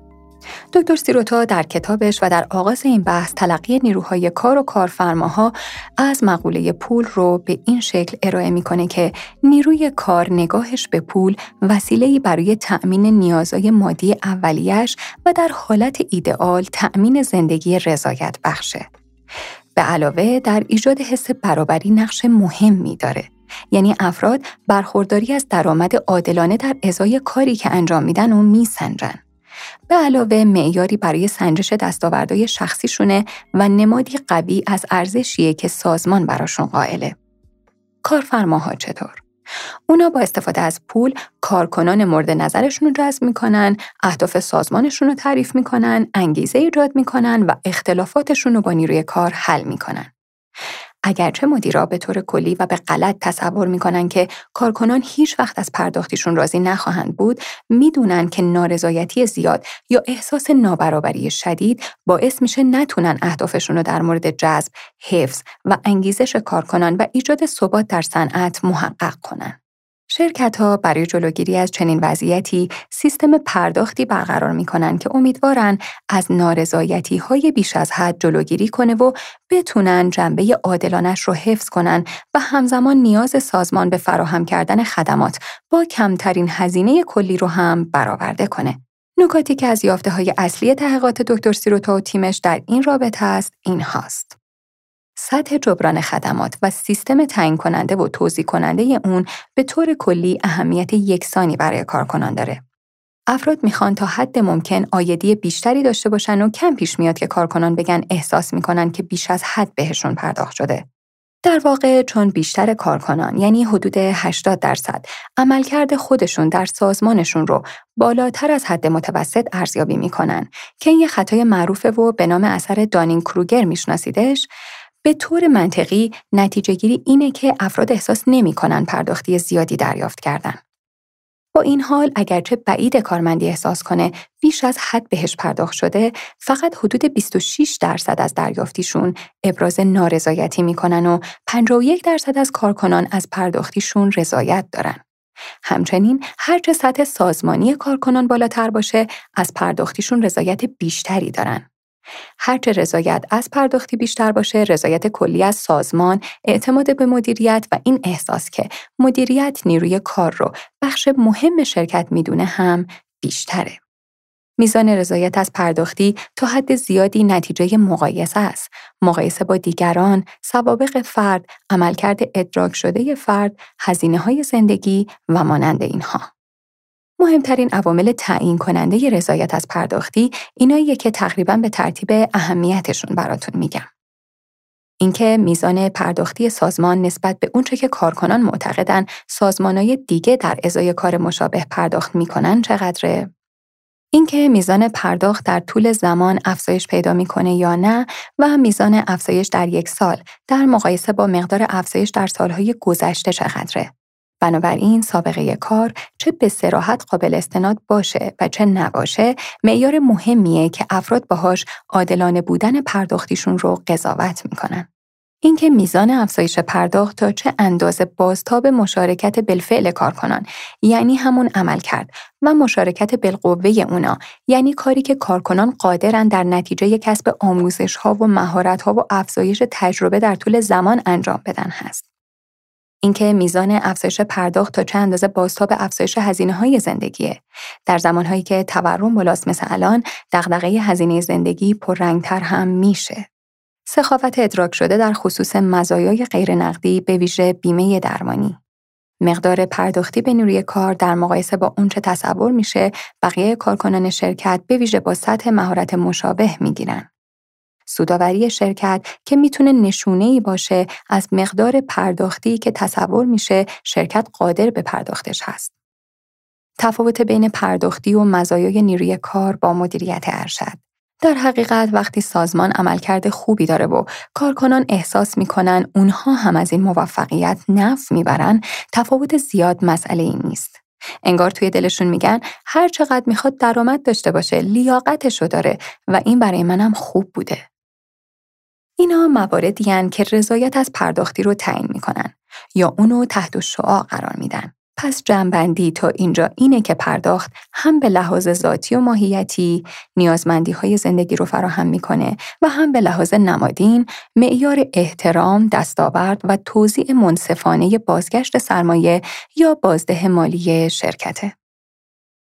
دکتر سیروتا در کتابش و در آغاز این بحث تلقی نیروهای کار و کارفرماها از مقوله پول رو به این شکل ارائه میکنه که نیروی کار نگاهش به پول وسیله‌ای برای تأمین نیازهای مادی اولیه‌اش و در حالت ایدئال تأمین زندگی رضایت بخشه. به علاوه در ایجاد حس برابری نقش مهمی داره، یعنی افراد برخورداری از درآمد عادلانه در ازای کاری که انجام میدن و میسنجن. به علاوه معیاری برای سنجش دستاوردهای شخصیشونه و نمادی قوی از ارزشیه که سازمان براشون قائله. کارفرماها چطور؟ اونا با استفاده از پول کارکنان مورد نظرشون رو جذب میکنن، اهداف سازمانشون رو تعریف میکنن، انگیزه ایجاد میکنن و اختلافاتشون رو با نیروی کار حل میکنن. اگرچه مدیرا به طور کلی و به غلط تصور میکنن که کارکنان هیچ وقت از پرداختیشون راضی نخواهند بود، میدونن که نارضایتی زیاد یا احساس نابرابری شدید باعث میشه نتونن اهدافشون رو در مورد جذب، حفظ و انگیزش کارکنان و ایجاد ثبات در صنعت محقق کنن. شرکت‌ها برای جلوگیری از چنین وضعیتی سیستم پرداختی برقرار می‌کنن که امیدوارن از نارضایتی‌های بیش از حد جلوگیری کنه و بتونن جنبه عادلانش رو حفظ کنن و همزمان نیاز سازمان به فراهم کردن خدمات با کمترین هزینه کلی رو هم برآورده کنه. نکاتی که از یافته‌های اصلی تحقیقات دکتر سیروتا و تیمش در این رابطه است، این هاست. سطح جبران خدمات و سیستم تعیین کننده و توزیع کننده اون به طور کلی اهمیت یکسانی برای کارکنان داره. افراد میخوان تا حد ممکن آیدی بیشتری داشته باشن و کم پیش میاد که کارکنان بگن احساس میکنن که بیش از حد بهشون پرداخت شده. در واقع چون بیشتر کارکنان یعنی حدود 80% عملکرد خودشون در سازمانشون رو بالاتر از حد متوسط ارزیابی میکنن که این خطای معروفه و به نام اثر دانینگ کروگر میشناسیدش، به طور منطقی نتیجه گیری اینه که افراد احساس نمی‌کنن پرداختی زیادی دریافت کردن. با این حال اگرچه بعید کارمندی احساس کنه بیش از حد بهش پرداخت شده، فقط حدود 26% از دریافتیشون ابراز نارضایتی می‌کنن و 51% از کارکنان از پرداختیشون رضایت دارن. همچنین هرچه سطح سازمانی کارکنان بالاتر باشه، از پرداختیشون رضایت بیشتری دارن. هرچه رضایت از پرداختی بیشتر باشه، رضایت کلی از سازمان، اعتماد به مدیریت و این احساس که مدیریت نیروی کار رو بخش مهم شرکت میدونه هم بیشتره. میزان رضایت از پرداختی تا حد زیادی نتیجه مقایسه است. مقایسه با دیگران، سوابق فرد، عملکرد ادراک شده فرد، هزینه‌های زندگی و مانند اینها. مهمترین عوامل تعیین کننده رضایت از پرداختی ایناییه که تقریباً به ترتیب اهمیتشون براتون میگم. اینکه میزان پرداختی سازمان نسبت به اونچه که کارکنان معتقدن سازمان‌های دیگه در ازای کار مشابه پرداخت میکنن چقدره؟ اینکه میزان پرداخت در طول زمان افزایش پیدا میکنه یا نه و میزان افزایش در یک سال در مقایسه با مقدار افزایش در سالهای گذشته چقدره؟ بنابراین سابقه کار چه به صراحت قابل استناد باشه و چه نباشه معیار مهمیه که افراد باهاش عادلانه بودن پرداختیشون رو قضاوت میکنن. اینکه میزان افزایش پرداخت تا چه اندازه بازتاب مشارکت بالفعل کارکنان یعنی همون عمل کرد و مشارکت بالقوه اونا یعنی کاری که کارکنان قادرن در نتیجه کسب آموزش ها و مهارت ها و افزایش تجربه در طول زمان انجام بدن هست. اینکه میزان افزایش پرداخت تا چه اندازه بازتاب افزایش هزینه‌های زندگیه. در زمانهایی که تورم بالاست مثل الان، دغدغه هزینه زندگی پررنگ‌تر هم میشه. سخاوت ادراک شده در خصوص مزایای غیرنقدی به ویژه بیمه درمانی. مقدار پرداختی به نیروی کار در مقایسه با اونچه تصور میشه، بقیه کارکنان شرکت به ویژه با سطح مهارت مشابه میگیرن. سودآوری شرکت که میتونه نشونه‌ای باشه از مقدار پرداختی که تصور میشه شرکت قادر به پرداختش هست. تفاوت بین پرداختی و مزایای نیروی کار با مدیریت ارشد. در حقیقت وقتی سازمان عملکرد خوبی داره و کارکنان احساس میکنن اونها هم از این موفقیت نفع میبرن، تفاوت زیاد مسئله ای نیست. انگار توی دلشون میگن هر چقدر میخواد درآمد داشته باشه، لیاقتشو داره و این برای منم خوب بوده. اینا مواردی هن که رضایت از پرداختی رو تعیین میکنن یا اونو تحت شعاع قرار میدن. پس جنبندی تا اینجا اینه که پرداخت هم به لحاظ ذاتی و ماهیتی نیازمندی های زندگی رو فراهم میکنه و هم به لحاظ نمادین معیار احترام، دستاورد و توزیع منصفانه بازگشت سرمایه یا بازده مالی شرکته.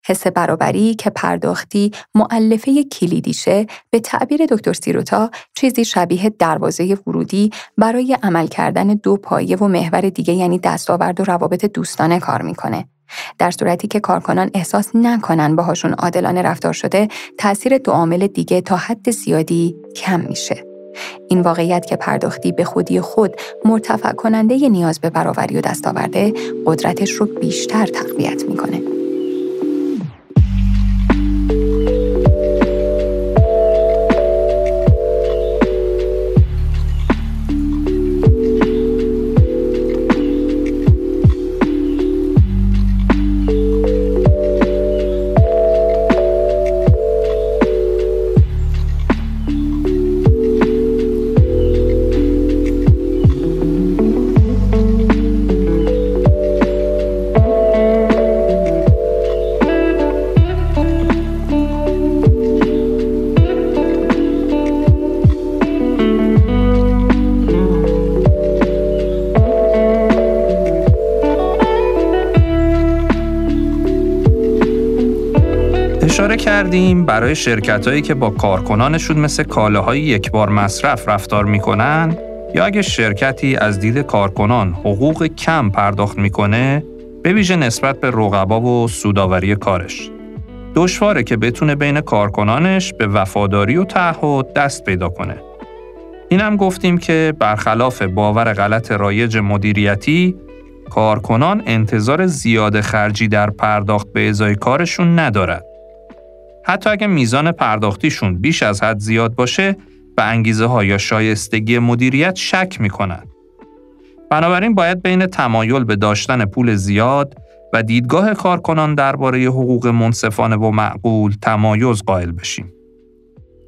حس برابری که پرداختی مؤلفه کلیدیشه به تعبیر دکتر سیروتا چیزی شبیه دروازه ورودی برای عمل کردن دو پایه و محور دیگه یعنی دستاورد و روابط دوستانه کار میکنه در صورتی که کارکنان احساس نکنن باهاشون عادلانه رفتار شده، تأثیر دو عامل دیگه تا حد زیادی کم میشه. این واقعیت که پرداختی به خودی خود مرتفع کننده ی نیاز به برآوری و دستاورده، قدرتش رو بیشتر تقویت میکنه. اشاره کردیم برای شرکت‌هایی که با کارکنانشون مثل کالاهای یکبار مصرف رفتار می‌کنن، یا اگه شرکتی از دید کارکنان حقوق کم پرداخت می‌کنه، به ویژه نسبت به رقبا و سوداوری کارش، دشواره که بتونه بین کارکنانش به وفاداری و تعهد دست پیدا کنه. اینم گفتیم که برخلاف باور غلط رایج مدیریتی، کارکنان انتظار زیاد خرجی در پرداخت به ازای کارشون ندارد. حتی اگه میزان پرداختیشون بیش از حد زیاد باشه، به انگیزه ها یا شایستگی مدیریت شک میکنن. بنابراین باید بین تمایل به داشتن پول زیاد و دیدگاه کارکنان درباره حقوق منصفانه و معقول تمایز قائل بشیم.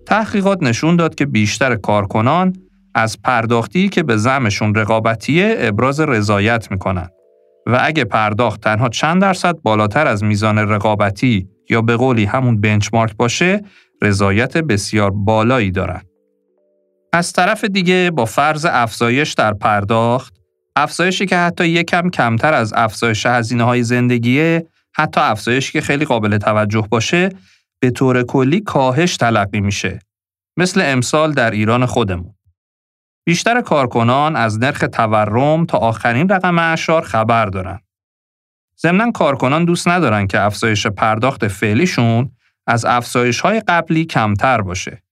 تحقیقات نشون داد که بیشتر کارکنان از پرداختی که به زعمشون رقابتیه ابراز رضایت میکنن و اگه پرداخت تنها چند درصد بالاتر از میزان رقابتی یا به قولی همون بنچمارک باشه، رضایت بسیار بالایی دارن. از طرف دیگه با فرض افزایش در پرداخت، افزایشی که حتی یکم کمتر از افزایش هزینه‌های زندگیه، حتی افزایشی که خیلی قابل توجه باشه، به طور کلی کاهش تلقی میشه. مثل امسال در ایران خودمون. بیشتر کارکنان از نرخ تورم تا آخرین رقم اعشار خبر دارن. ضمناً کارکنان دوست ندارن که افزایش پرداخت فعلیشون از افزایش‌های قبلی کمتر باشه.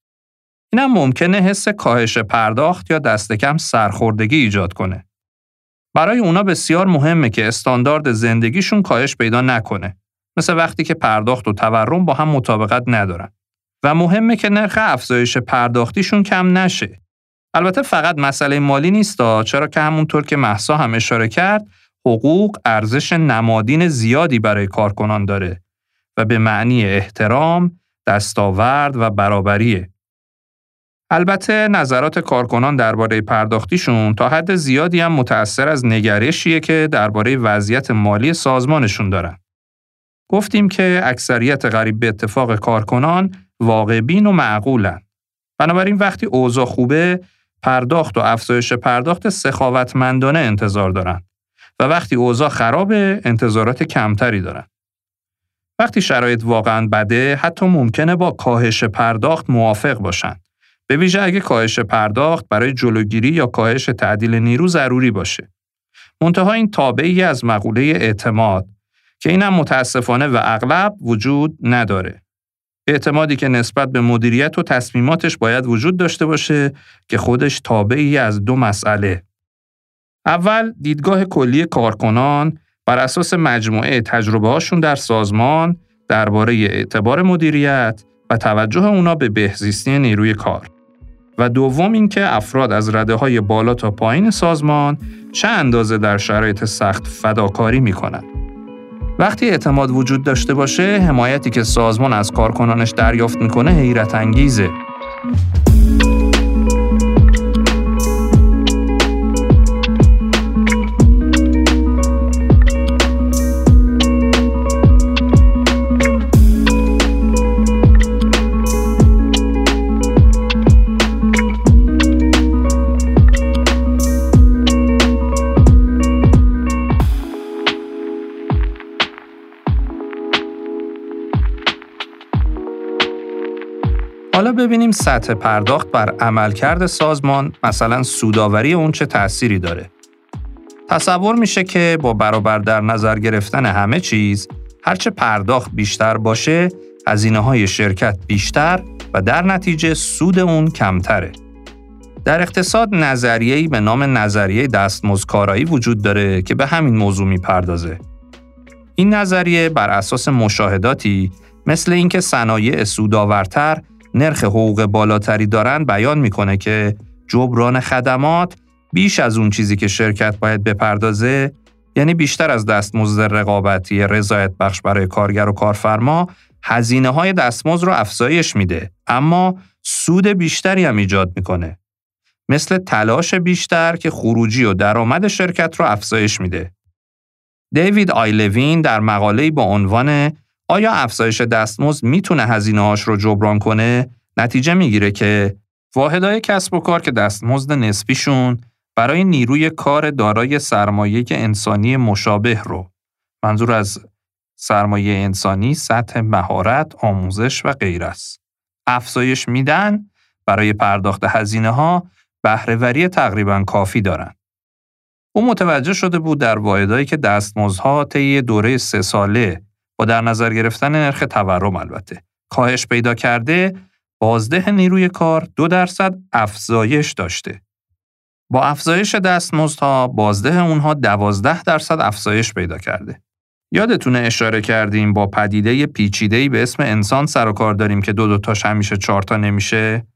اینم ممکنه حس کاهش پرداخت یا دست کم سرخوردگی ایجاد کنه. برای اونا بسیار مهمه که استاندارد زندگیشون کاهش پیدا نکنه، مثل وقتی که پرداخت و تورم با هم مطابقت ندارن و مهمه که نرخ افزایش پرداختیشون کم نشه. البته فقط مسئله مالی نیستا، چرا که همونطور که مهسا هم اشاره کرد، حقوق ارزش نمادین زیادی برای کارکنان داره و به معنی احترام، دستاورد و برابریه. البته نظرات کارکنان درباره پرداختیشون تا حد زیادی هم متأثر از نگرشیه که درباره وضعیت مالی سازمانشون دارن. گفتیم که اکثریت قریب به اتفاق کارکنان واقع‌بین و معقولن. بنابراین وقتی اوضاع خوبه، پرداخت و افزایش پرداخت سخاوتمندانه انتظار دارن. و وقتی اوضاع خرابه، انتظارات کمتری دارن. وقتی شرایط واقعاً بده، حتی ممکنه با کاهش پرداخت موافق باشن. به ویژه اگه کاهش پرداخت برای جلوگیری یا کاهش تعدیل نیرو ضروری باشه. منتها این تابعی از مقوله اعتماد که اینم متاسفانه و اغلب وجود نداره. اعتمادی که نسبت به مدیریت و تصمیماتش باید وجود داشته باشه که خودش تابعی از دو مسئله. اول، دیدگاه کلی کارکنان بر اساس مجموعه تجربه‌هاشون در سازمان درباره اعتبار مدیریت و توجه اونا به بهزیستی نیروی کار. و دوم اینکه افراد از رده‌های بالا تا پایین سازمان چه اندازه در شرایط سخت فداکاری می‌کنند. وقتی اعتماد وجود داشته باشه، حمایتی که سازمان از کارکنانش دریافت می‌کنه حیرت انگیزه. حالا ببینیم سطح پرداخت بر عملکرد سازمان، مثلا سوداوری اون، چه تأثیری داره. تصور میشه که با برابر در نظر گرفتن همه چیز، هرچه پرداخت بیشتر باشه، هزینه‌های شرکت بیشتر و در نتیجه سود اون کمتره. در اقتصاد نظریه‌ای به نام نظریه دستمزدکارایی وجود داره که به همین موضوع میپردازه. این نظریه بر اساس مشاهداتی مثل اینکه صنایع سودآورتر نرخ حقوق بالاتری دارند بیان میکنه که جبران خدمات بیش از اون چیزی که شرکت باید بپردازه، یعنی بیشتر از دستمزد رقابتی رضایت بخش برای کارگر و کارفرما، هزینه‌های دستمزد رو افزایش میده، اما سود بیشتری هم ایجاد میکنه. مثل تلاش بیشتر که خروجی و درآمد شرکت رو افزایش میده. دیوید آیلوین در مقاله‌ای با عنوان آیا افزایش دستمزد میتونه هزینه‌هاش رو جبران کنه، نتیجه میگیره که واحدهای کسب و کار که دستمزد نسبیشون برای نیروی کار دارای سرمایه انسانی مشابه رو، منظور از سرمایه انسانی سطح مهارت، آموزش و غیره است، افزایش میدن، برای پرداخت هزینه‌ها بهره‌وری تقریباً کافی دارن. او متوجه شده بود در واحدهایی که دستمزدها طی دوره 3 ساله با در نظر گرفتن نرخ تورم البته کاهش پیدا کرده، بازده نیروی کار 2% افزایش داشته. با افزایش دستمزدها بازده اونها 12% افزایش پیدا کرده. یادتونه اشاره کردیم با پدیده پیچیده‌ای به اسم انسان سر و کار داریم که 2 تاش همیشه 4 تا نمیشه.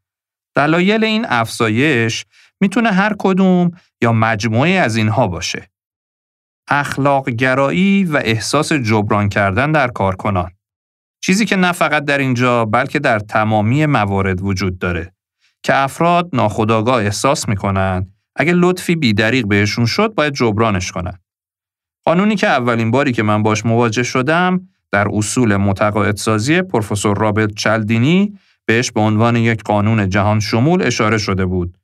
دلایل این افزایش میتونه هر کدوم یا مجموعه از اینها باشه. اخلاق گرایی و احساس جبران کردن در کارکنان. چیزی که نه فقط در اینجا بلکه در تمامی موارد وجود داره که افراد ناخودآگاه احساس میکنن اگه لطفی بی‌دریغ بهشون شد باید جبرانش کنن. قانونی که اولین باری که من باش مواجه شدم در اصول متقاعدسازی پروفسور رابرت چالدینی بهش به عنوان یک قانون جهان شمول اشاره شده بود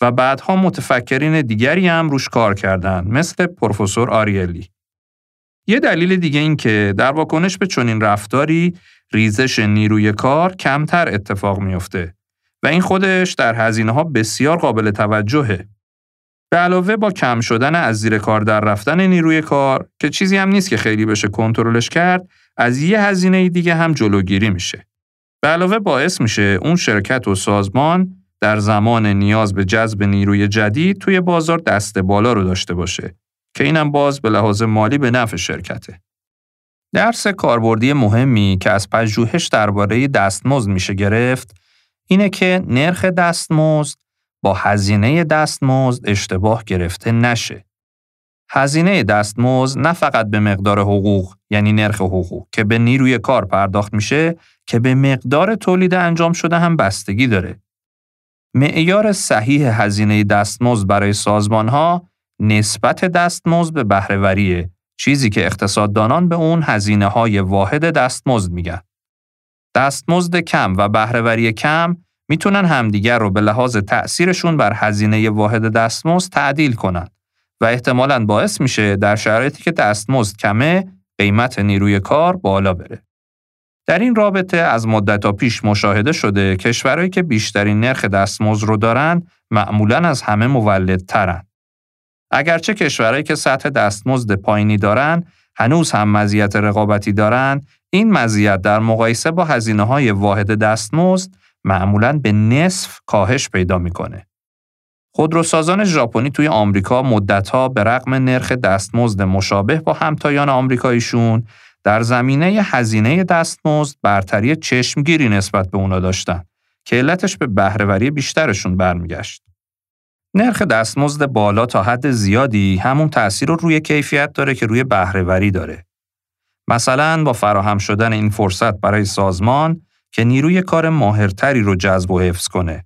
و بعدها متفکرین دیگری هم روش کار کردند، مثل پروفسور آریلی. یه دلیل دیگه این که در واکنش به چنین رفتاری ریزش نیروی کار کمتر اتفاق میفته و این خودش در هزینه‌ها بسیار قابل توجهه. به علاوه با کم شدن از زیر کار در رفتن نیروی کار که چیزی هم نیست که خیلی بشه کنترلش کرد، از یه هزینه دیگه هم جلوگیری میشه. به علاوه باعث میشه اون شرکت و سازمان در زمان نیاز به جذب نیروی جدید توی بازار دست بالا رو داشته باشه که اینم باز به لحاظ مالی به نفع شرکته. درس کاربردی مهمی که از پژوهش درباره دستمزد میشه گرفت اینه که نرخ دستمزد با هزینه دستمزد اشتباه گرفته نشه. هزینه دستمزد نه فقط به مقدار حقوق، یعنی نرخ حقوق که به نیروی کار پرداخت میشه، که به مقدار تولید انجام شده هم بستگی داره. معیار صحیح هزینه دستمزد برای سازمان‌ها نسبت دستمزد به بهره‌وریه، چیزی که اقتصاددانان به اون هزینه‌های واحد دستمزد میگن. دستمزد کم و بهره‌وری کم میتونن همدیگر رو به لحاظ تأثیرشون بر هزینه واحد دستمزد تعدیل کنن و احتمالاً باعث میشه در شرایطی که دستمزد کمه، قیمت نیروی کار بالا بره. در این رابطه از مدت‌ها پیش مشاهده شده کشورهایی که بیشترین نرخ دستمزد رو دارن معمولاً از همه مولدترن. اگرچه کشورهایی که سطح دستمزد پایینی دارن هنوز هم مزیت رقابتی دارن، این مزیت در مقایسه با هزینه‌های واحد دستمزد معمولاً به نصف کاهش پیدا می‌کنه. خودروسازان ژاپنی توی آمریکا مدت‌ها به رغم نرخ دستمزد مشابه با همتایان آمریکاییشون در زمینه هزینه دستمزد برتری چشمگیری نسبت به اونا داشتن که علتش به بهره‌وری بیشترشون برمیگشت. نرخ دستمزد بالا تا حد زیادی همون تأثیر رو روی کیفیت داره که روی بهره‌وری داره. مثلا با فراهم شدن این فرصت برای سازمان که نیروی کار ماهرتری رو جذب و حفظ کنه،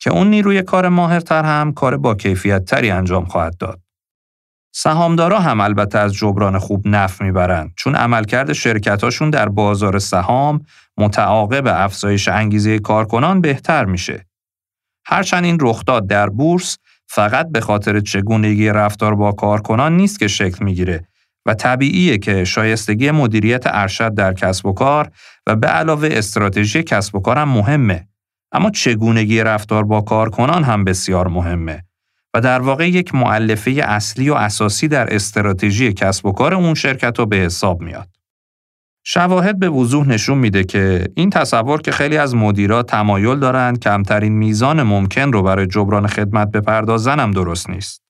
که اون نیروی کار ماهرتر هم کار با کیفیت تری انجام خواهد داد. سهامدارا هم البته از جبران خوب نفع میبرن، چون عملکرد شرکتاشون در بازار سهام متعاقب افزایش انگیزه کارکنان بهتر میشه. هرچند این رخداد در بورس فقط به خاطر چگونگی رفتار با کارکنان نیست که شکل میگیره و طبیعیه که شایستگی مدیریت ارشد در کسب و کار و به علاوه استراتژی کسب و کار هم مهمه، اما چگونگی رفتار با کارکنان هم بسیار مهمه و در واقع یک مؤلفه اصلی و اساسی در استراتژی کسب و کار اون شرکت‌ها به حساب میاد. شواهد به وضوح نشون میده که این تصور که خیلی از مدیرا تمایل دارند کمترین میزان ممکن رو برای جبران خدمت بپردازن هم درست نیست.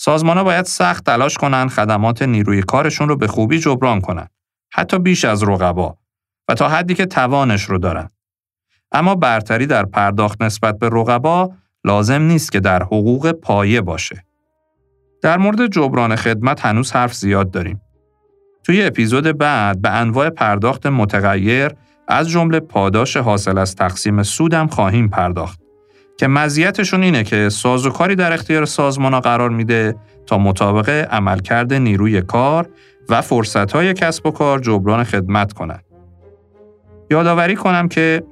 سازمان‌ها باید سخت تلاش کنن خدمات نیروی کارشون رو به خوبی جبران کنن، حتی بیش از رقبا و تا حدی که توانش رو دارن. اما برتری در پرداخت نسبت به رقبا لازم نیست که در حقوق پایه باشه. در مورد جبران خدمت هنوز حرف زیاد داریم. توی اپیزود بعد به انواع پرداخت متغیر از جمله پاداش حاصل از تقسیم سودم خواهیم پرداخت که مزیتشون اینه که سازوکاری در اختیار سازمان‌ها قرار میده تا مطابق عملکرد نیروی کار و فرصت‌های کسب و کار جبران خدمت کنن. یادآوری کنم که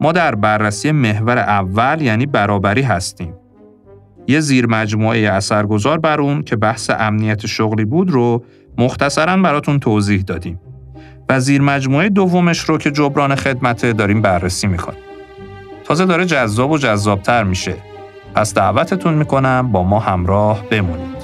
ما در بررسی محور اول یعنی برابری هستیم. یه زیرمجموعه اثرگذار بر اون که بحث امنیت شغلی بود رو مختصراً براتون توضیح دادیم و زیرمجموعه دومش رو که جبران خدمته داریم بررسی می‌کنیم. تازه داره جذاب و جذابتر میشه. پس دعوتتون میکنم با ما همراه بمونید.